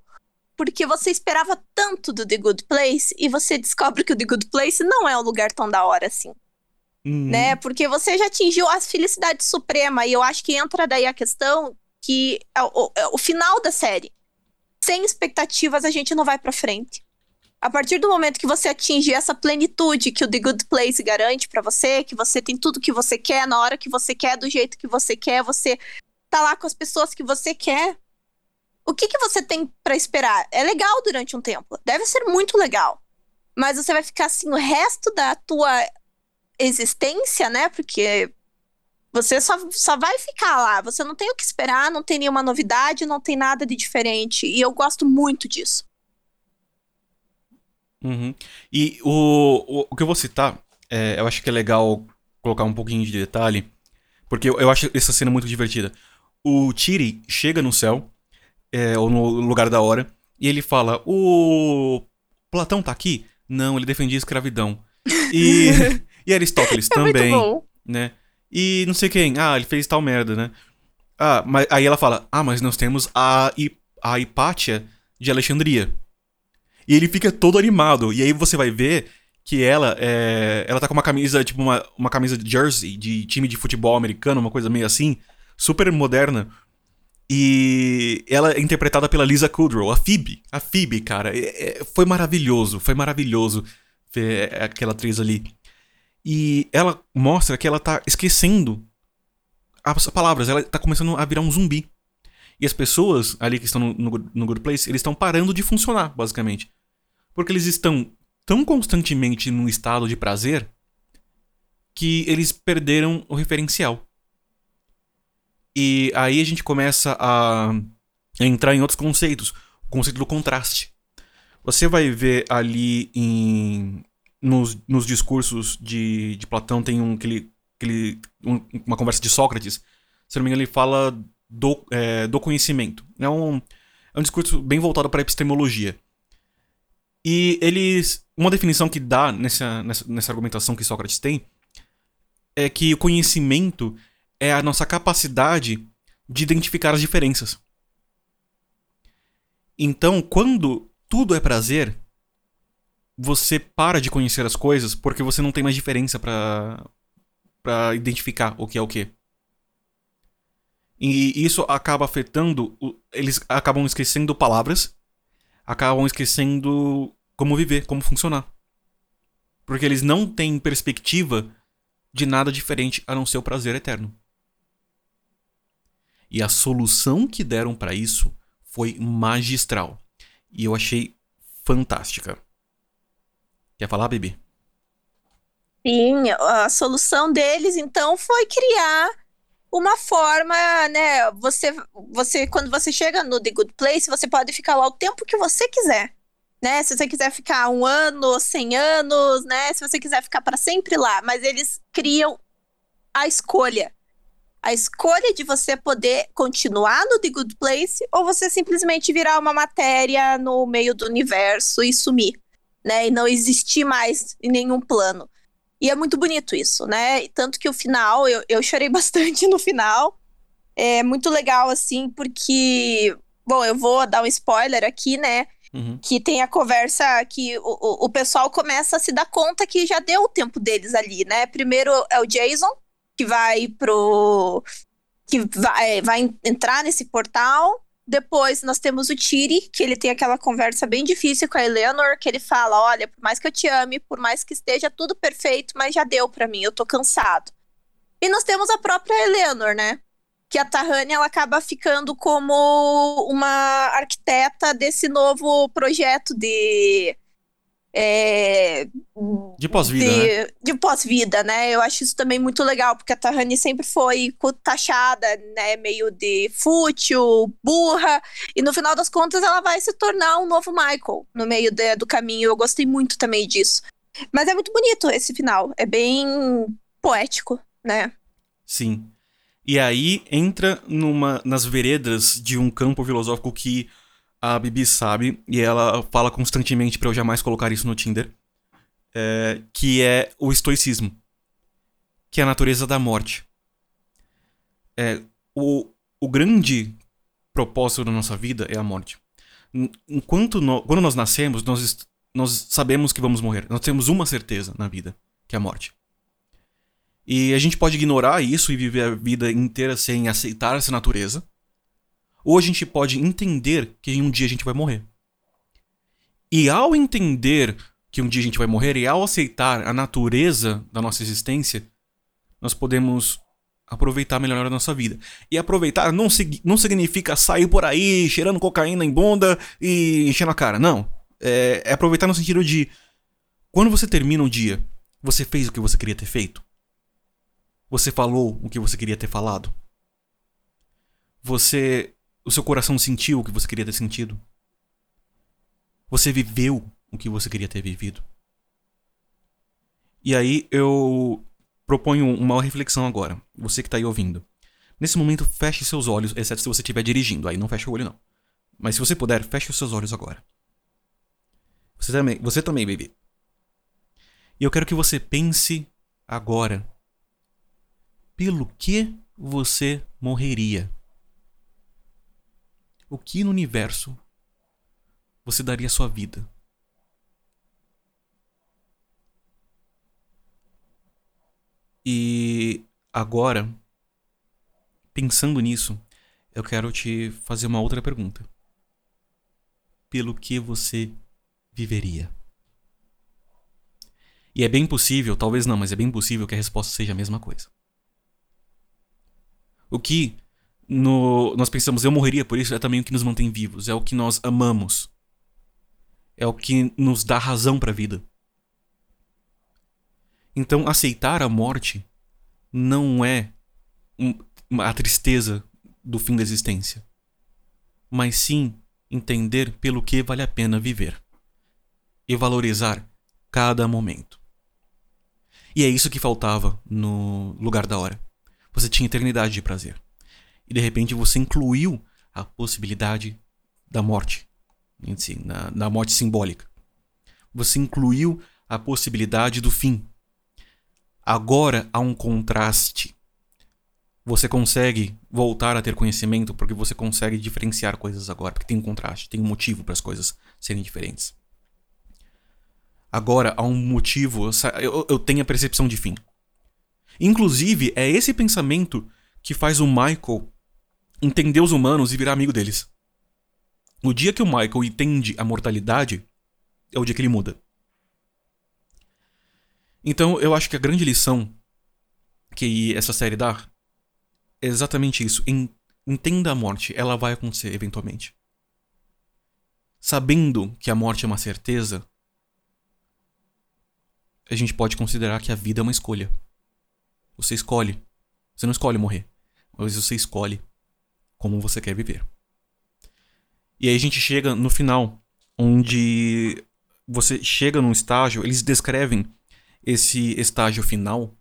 porque você esperava tanto do The Good Place e você descobre que o The Good Place não é um lugar tão da hora assim. Uhum. Né? Porque você já atingiu a felicidade suprema. E eu acho que entra daí a questão que é o, é o final da série. Sem expectativas a gente não vai pra frente. A partir do momento que você atinge essa plenitude que o The Good Place garante pra você, que você tem tudo que você quer, na hora que você quer, do jeito que você quer, você tá lá com as pessoas que você quer, o que, que você tem pra esperar? É legal durante um tempo, deve ser muito legal, mas você vai ficar assim o resto da tua existência, né, porque você só, só vai ficar lá, você não tem o que esperar, não tem nenhuma novidade, não tem nada de diferente, e eu gosto muito disso. Uhum. E o, o, o que eu vou citar, é, eu acho que é legal colocar um pouquinho de detalhe, porque eu, eu acho essa cena muito divertida. O Chidi chega no céu, é, ou no lugar da hora, e ele fala, o Platão tá aqui? Não, ele defendia a escravidão. E... E Aristóteles é também, né? E não sei quem, ah, ele fez tal merda, né? Ah, mas aí ela fala, ah, mas nós temos a, a Hipátia de Alexandria. E ele fica todo animado, e aí você vai ver que ela, é, ela tá com uma camisa, tipo uma, uma camisa de jersey, de time de futebol americano, uma coisa meio assim, super moderna. E ela é interpretada pela Lisa Kudrow, a Phoebe, a Phoebe, cara, é, é, foi maravilhoso, foi maravilhoso ver aquela atriz ali. E ela mostra que ela tá esquecendo as palavras, ela tá começando a virar um zumbi. E as pessoas ali que estão no, no, no Good Place, eles estão parando de funcionar, basicamente. Porque eles estão tão constantemente num estado de prazer que eles perderam o referencial. E aí a gente começa a entrar em outros conceitos. O conceito do contraste. Você vai ver ali em... Nos, nos discursos de, de Platão tem um, aquele, aquele, um, uma conversa de Sócrates, se não me engano ele fala do, é, do conhecimento. É um, é um discurso bem voltado para a epistemologia. E eles, uma definição que dá nessa, nessa, nessa argumentação que Sócrates tem é que o conhecimento é a nossa capacidade de identificar as diferenças. Então, quando tudo é prazer, você para de conhecer as coisas porque você não tem mais diferença pra, pra identificar o que é o que. E isso acaba afetando... Eles acabam esquecendo palavras. acabam esquecendo como viver, como funcionar. Porque eles não têm perspectiva de nada diferente a não ser o prazer eterno. E a solução que deram para isso foi magistral. E eu achei fantástica. Quer falar, Bibi? Sim, a solução deles, então, foi criar uma forma, né? Você, você, quando você chega no The Good Place, você pode ficar lá o tempo que você quiser, né? Se você quiser ficar um ano, cem anos, né? Se você quiser ficar para sempre lá. Mas eles criam a escolha. A escolha de você poder continuar no The Good Place ou você simplesmente virar uma matéria no meio do universo e sumir, né? E não existir mais em nenhum plano. E é muito bonito isso, né? Tanto que o final, eu, eu chorei bastante no final. É muito legal, assim, porque... Bom, eu vou dar um spoiler aqui, né? Uhum. Que tem a conversa que o, o, o pessoal começa a se dar conta que já deu o tempo deles ali, né? Primeiro é o Jason, que vai pro... que vai, vai entrar nesse portal. Depois nós temos o Chidi, que ele tem aquela conversa bem difícil com a Eleanor, que ele fala, olha, por mais que eu te ame, por mais que esteja tudo perfeito, mas já deu pra mim, eu tô cansado. E nós temos a própria Eleanor, né? Que a Tahani, ela acaba ficando como uma arquiteta desse novo projeto de... É, de pós-vida, de, né? De pós-vida, né? Eu acho isso também muito legal, porque a Tahani sempre foi taxada, né? Meio de fútil, burra, e no final das contas ela vai se tornar um novo Michael no meio de, do caminho. Eu gostei muito também disso. Mas é muito bonito esse final, é bem poético, né? Sim. E aí entra numa, nas veredas de um campo filosófico que a Bibi sabe, e ela fala constantemente pra eu jamais colocar isso no Tinder, é, que é o estoicismo, que é a natureza da morte. É, o, o grande propósito da nossa vida é a morte. Enquanto no, quando nós nascemos, nós, nós sabemos que vamos morrer. Nós temos uma certeza na vida, que é a morte. E a gente pode ignorar isso e viver a vida inteira sem aceitar essa natureza. Ou a gente pode entender que um dia a gente vai morrer. E ao entender que um dia a gente vai morrer, e ao aceitar a natureza da nossa existência, nós podemos aproveitar melhor a nossa vida. E aproveitar não, não significa sair por aí cheirando cocaína em bunda e enchendo a cara. Não. É, é aproveitar no sentido de... Quando você termina o dia, você fez o que você queria ter feito? Você falou o que você queria ter falado? Você... O seu coração sentiu o que você queria ter sentido? Você viveu o que você queria ter vivido? E aí eu proponho uma reflexão agora. Você que está aí ouvindo. Nesse momento, feche seus olhos, exceto se você estiver dirigindo. Aí não fecha o olho, não. Mas se você puder, feche os seus olhos agora. Você também, você também, baby. E eu quero que você pense agora. Pelo que você morreria? O que no universo você daria a sua vida? E agora, pensando nisso, eu quero te fazer uma outra pergunta. Pelo que você viveria? E é bem possível, talvez não, mas é bem possível que a resposta seja a mesma coisa. O que... No, nós pensamos, eu morreria por isso, é também o que nos mantém vivos, é o que nós amamos, é o que nos dá razão para a vida. Então, aceitar a morte não é um, a tristeza do fim da existência, mas sim entender pelo que vale a pena viver e valorizar cada momento. E é isso que faltava no lugar da hora. Você tinha eternidade de prazer. E de repente você incluiu a possibilidade da morte, em si, na, na morte simbólica. Você incluiu a possibilidade do fim. Agora há um contraste. Você consegue voltar a ter conhecimento porque você consegue diferenciar coisas agora, porque tem um contraste, tem um motivo para as coisas serem diferentes. Agora há um motivo, eu, eu tenho a percepção de fim. Inclusive, é esse pensamento que faz o Michael entender os humanos e virar amigo deles. O dia que o Michael entende a mortalidade é o dia que ele muda. Então, eu acho que a grande lição que essa série dá é exatamente isso. Entenda a morte, ela vai acontecer eventualmente. Sabendo que a morte é uma certeza, a gente pode considerar que a vida é uma escolha. Você escolhe. Você não escolhe morrer, mas você escolhe como você quer viver. E aí a gente chega no final, onde você chega num estágio, eles descrevem esse estágio final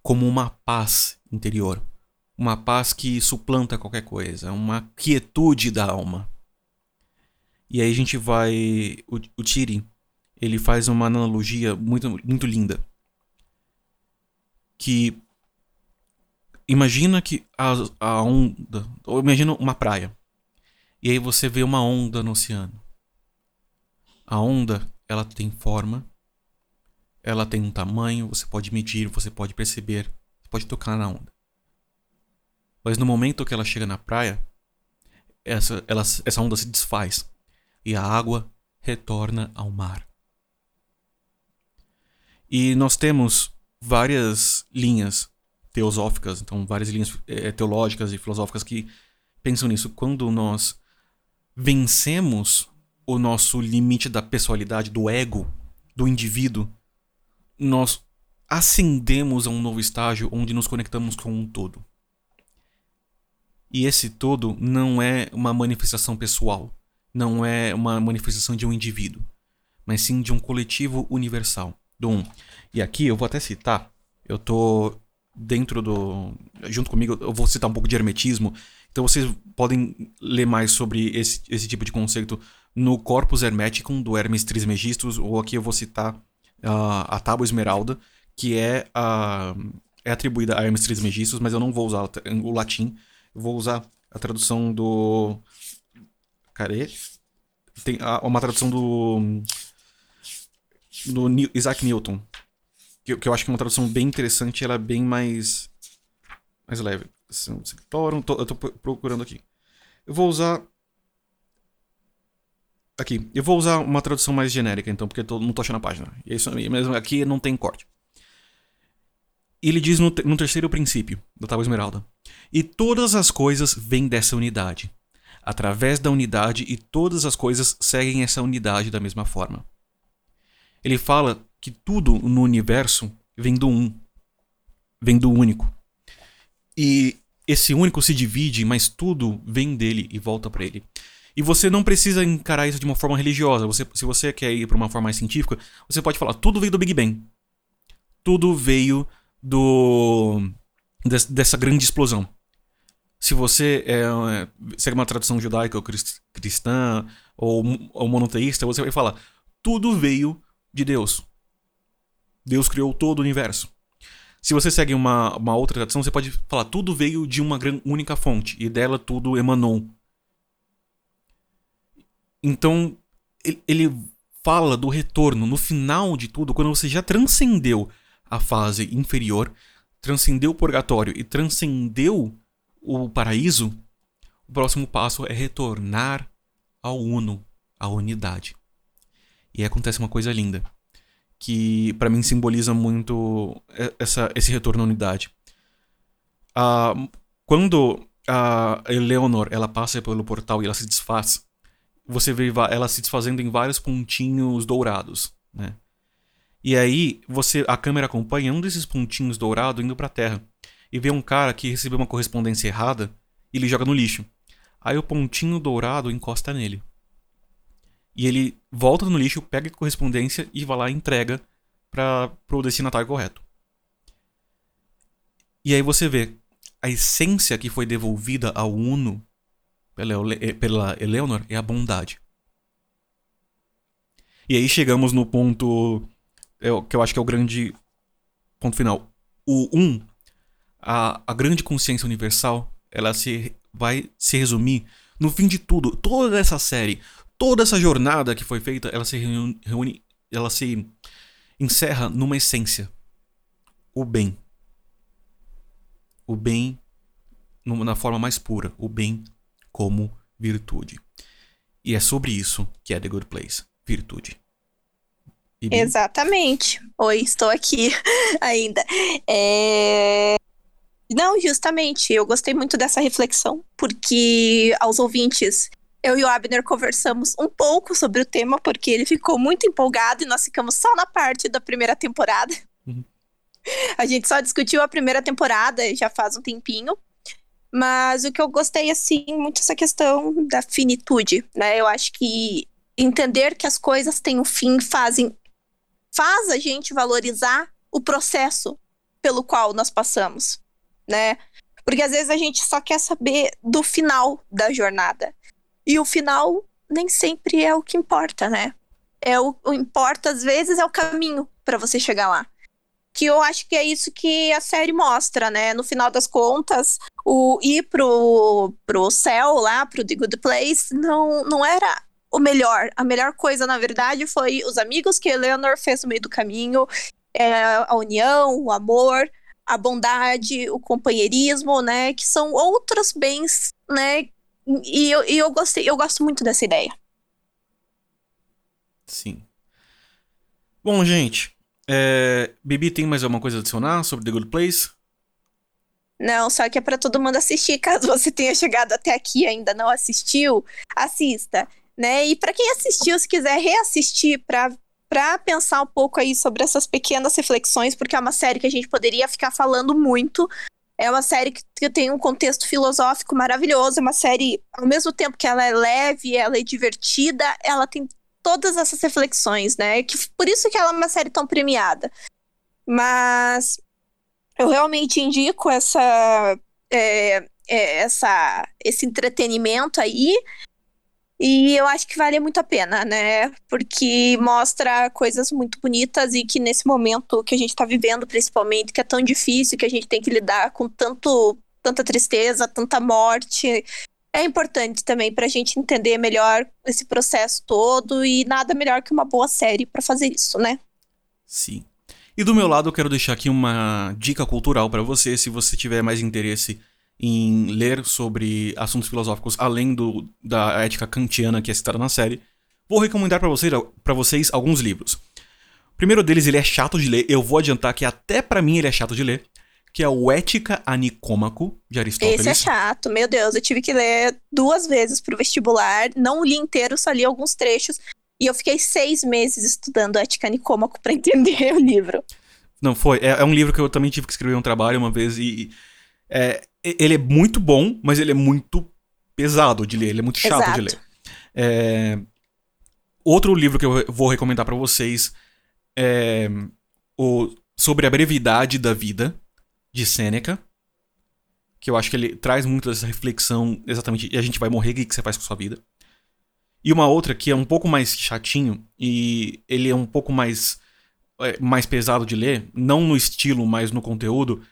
como uma paz interior. Uma paz que suplanta qualquer coisa, uma quietude da alma. E aí a gente vai... O, o Chidi, ele faz uma analogia muito, muito linda. Que imagina que a, a onda... Ou imagina uma praia. E aí você vê uma onda no oceano. A onda, ela tem forma. Ela tem um tamanho, você pode medir, você pode perceber. Você pode tocar na onda. Mas no momento que ela chega na praia, essa, ela, essa onda se desfaz. E a água retorna ao mar. E nós temos várias linhas teosóficas, então várias linhas é, teológicas e filosóficas que pensam nisso. Quando nós vencemos o nosso limite da pessoalidade, do ego, do indivíduo, nós ascendemos a um novo estágio onde nos conectamos com um todo. E esse todo não é uma manifestação pessoal. Não é uma manifestação de um indivíduo, mas sim de um coletivo universal, do um. E aqui eu vou até citar, eu tô dentro do... Junto comigo eu vou citar um pouco de hermetismo, então vocês podem ler mais sobre esse, esse tipo de conceito no Corpus Hermeticum, do Hermes Trismegistus, ou aqui eu vou citar uh, a Tábua Esmeralda, que é, uh, é atribuída a Hermes Trismegistus, mas eu não vou usar o latim, eu vou usar a tradução do... Care. Tem uma tradução do, do Isaac Newton, que eu, que eu acho que é uma tradução bem interessante, ela é bem mais, mais leve. Eu tô procurando aqui. Eu vou usar... Aqui. Eu vou usar uma tradução mais genérica, então, porque eu tô, não tô achando a página. E é isso mesmo, aqui não tem corte. Ele diz no, no terceiro princípio da Tábua Esmeralda: e todas as coisas vêm dessa unidade. Através da unidade, e todas as coisas seguem essa unidade da mesma forma. Ele fala que tudo no universo vem do um, vem do único. E esse único se divide, mas tudo vem dele e volta para ele. E você não precisa encarar isso de uma forma religiosa. Você, se você quer ir para uma forma mais científica, você pode falar: tudo veio do Big Bang. Tudo veio do, des, dessa grande explosão. Se você é, se é uma tradição judaica ou cristã ou, ou monoteísta, você vai falar: tudo veio de Deus. Deus criou todo o universo. Se você segue uma, uma outra tradição, você pode falar: tudo veio de uma gran, única fonte e dela tudo emanou. Então, ele fala do retorno. No final de tudo, quando você já transcendeu a fase inferior, transcendeu o purgatório e transcendeu o paraíso, o próximo passo é retornar ao uno, à unidade. E aí acontece uma coisa linda, que para mim simboliza muito essa, esse retorno à unidade. Ah, quando a Eleanor ela passa pelo portal e ela se desfaz, você vê ela se desfazendo em vários pontinhos dourados, né? E aí você, a câmera acompanha um desses pontinhos dourados indo para a Terra. E vê um cara que recebeu uma correspondência errada e ele joga no lixo. Aí o pontinho dourado encosta nele. E ele volta no lixo, pega a correspondência e vai lá e entrega para o destinatário correto. E aí você vê a essência que foi devolvida ao Uno pela, pela Eleanor é a bondade. E aí chegamos no ponto que eu acho que é o grande ponto final. O um... A, a grande consciência universal, ela se, vai se resumir no fim de tudo. Toda essa série, toda essa jornada que foi feita, ela se reúne, reúne, ela se encerra numa essência: o bem. O bem no, na forma mais pura, o bem como virtude. E é sobre isso que é The Good Place, virtude. Bibi? Exatamente. Oi, estou aqui ainda. É... Não, justamente, eu gostei muito dessa reflexão, porque aos ouvintes... Eu e o Abner conversamos um pouco sobre o tema, porque ele ficou muito empolgado e nós ficamos só na parte da primeira temporada. Uhum. A gente só discutiu a primeira temporada, já faz um tempinho. Mas o que eu gostei, assim, muito essa questão da finitude, né? Eu acho que entender que as coisas têm um fim fazem, faz a gente valorizar o processo pelo qual nós passamos, né? Porque às vezes a gente só quer saber do final da jornada. E o final nem sempre é o que importa, né? É o, o importa, às vezes, é o caminho para você chegar lá. Que eu acho que é isso que a série mostra, né? No final das contas, o ir pro, pro céu lá, pro The Good Place, não, não era o melhor. A melhor coisa, na verdade, foi os amigos que Eleanor fez no meio do caminho, é, a união, o amor, a bondade, o companheirismo, né? Que são outros bens, né? E eu, eu, gostei, eu gosto muito dessa ideia. Sim. Bom, gente, é... Bibi, tem mais alguma coisa a adicionar sobre The Good Place? Não, só que é pra todo mundo assistir. Caso você tenha chegado até aqui e ainda não assistiu, assista, né? E pra quem assistiu, se quiser reassistir pra, pra pensar um pouco aí sobre essas pequenas reflexões, porque é uma série que a gente poderia ficar falando muito. É uma série que tem um contexto filosófico maravilhoso, é uma série, ao mesmo tempo que ela é leve, ela é divertida, ela tem todas essas reflexões, né? Que, por isso que ela é uma série tão premiada. Mas eu realmente indico essa, é, é, essa, esse entretenimento aí, e eu acho que vale muito a pena, né? Porque mostra coisas muito bonitas e que nesse momento que a gente tá vivendo, principalmente, que é tão difícil, que a gente tem que lidar com tanto, tanta tristeza, tanta morte, é importante também pra gente entender melhor esse processo todo, e nada melhor que uma boa série pra fazer isso, né? Sim. E do meu lado eu quero deixar aqui uma dica cultural pra você, se você tiver mais interesse em ler sobre assuntos filosóficos além do, da ética kantiana que é citada na série, vou recomendar pra vocês, pra vocês alguns livros. O primeiro deles, ele é chato de ler, eu vou adiantar que até pra mim ele é chato de ler, que é o Ética a Nicômaco, de Aristóteles. Esse é chato, meu Deus, eu tive que ler duas vezes pro vestibular, não li inteiro, só li alguns trechos, e eu fiquei seis meses estudando Ética a Nicômaco pra entender o livro. Não, foi, é, é um livro que eu também tive que escrever um trabalho uma vez e... É, ele é muito bom, mas ele é muito pesado de ler, ele é muito chato Exato. de ler. É, outro livro que eu vou recomendar pra vocês é o Sobre a Brevidade da Vida, de Seneca, que eu acho que ele traz muito dessa reflexão, exatamente, e a gente vai morrer, o que você faz com a sua vida? E uma outra que é um pouco mais chatinho, e ele é um pouco mais, é, mais pesado de ler, não no estilo, mas no conteúdo,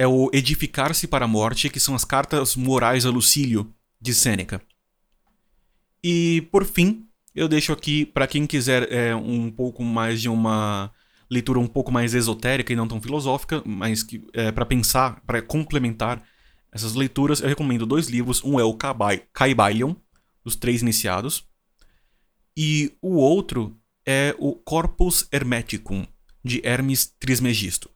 é o Edificar-se para a Morte, que são as cartas morais a Lucílio, de Sêneca. E, por fim, eu deixo aqui, para quem quiser é, um pouco mais de uma leitura um pouco mais esotérica e não tão filosófica, mas que é, para pensar, para complementar essas leituras, eu recomendo dois livros. Um é o Kybalion, Os Três Iniciados, e o outro é o Corpus Hermeticum, de Hermes Trismegistus.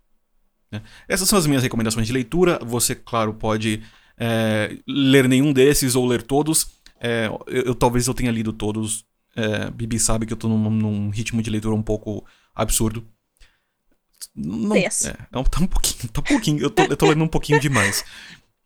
Essas são as minhas recomendações de leitura. Você, claro, pode é, ler nenhum desses ou ler todos. É, eu, eu talvez eu tenha lido todos. É, Bibi sabe que eu tô num, num ritmo de leitura um pouco absurdo. Não, é, tá um pouquinho, tá um pouquinho. Eu tô, eu tô lendo um pouquinho demais.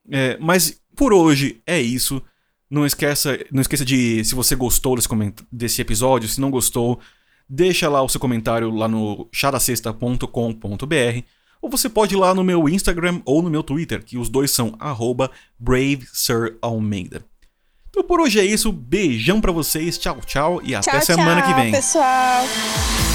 É, mas por hoje é isso. Não esqueça, não esqueça de, se você gostou desse, desse episódio, se não gostou, deixa lá o seu comentário lá no chá da sexta ponto com ponto b r. Ou você pode ir lá no meu Instagram ou no meu Twitter, que os dois são arroba BraveSirAlmeida. Então por hoje é isso, beijão pra vocês, tchau, tchau e até tchau, semana tchau, que vem. Tchau, pessoal!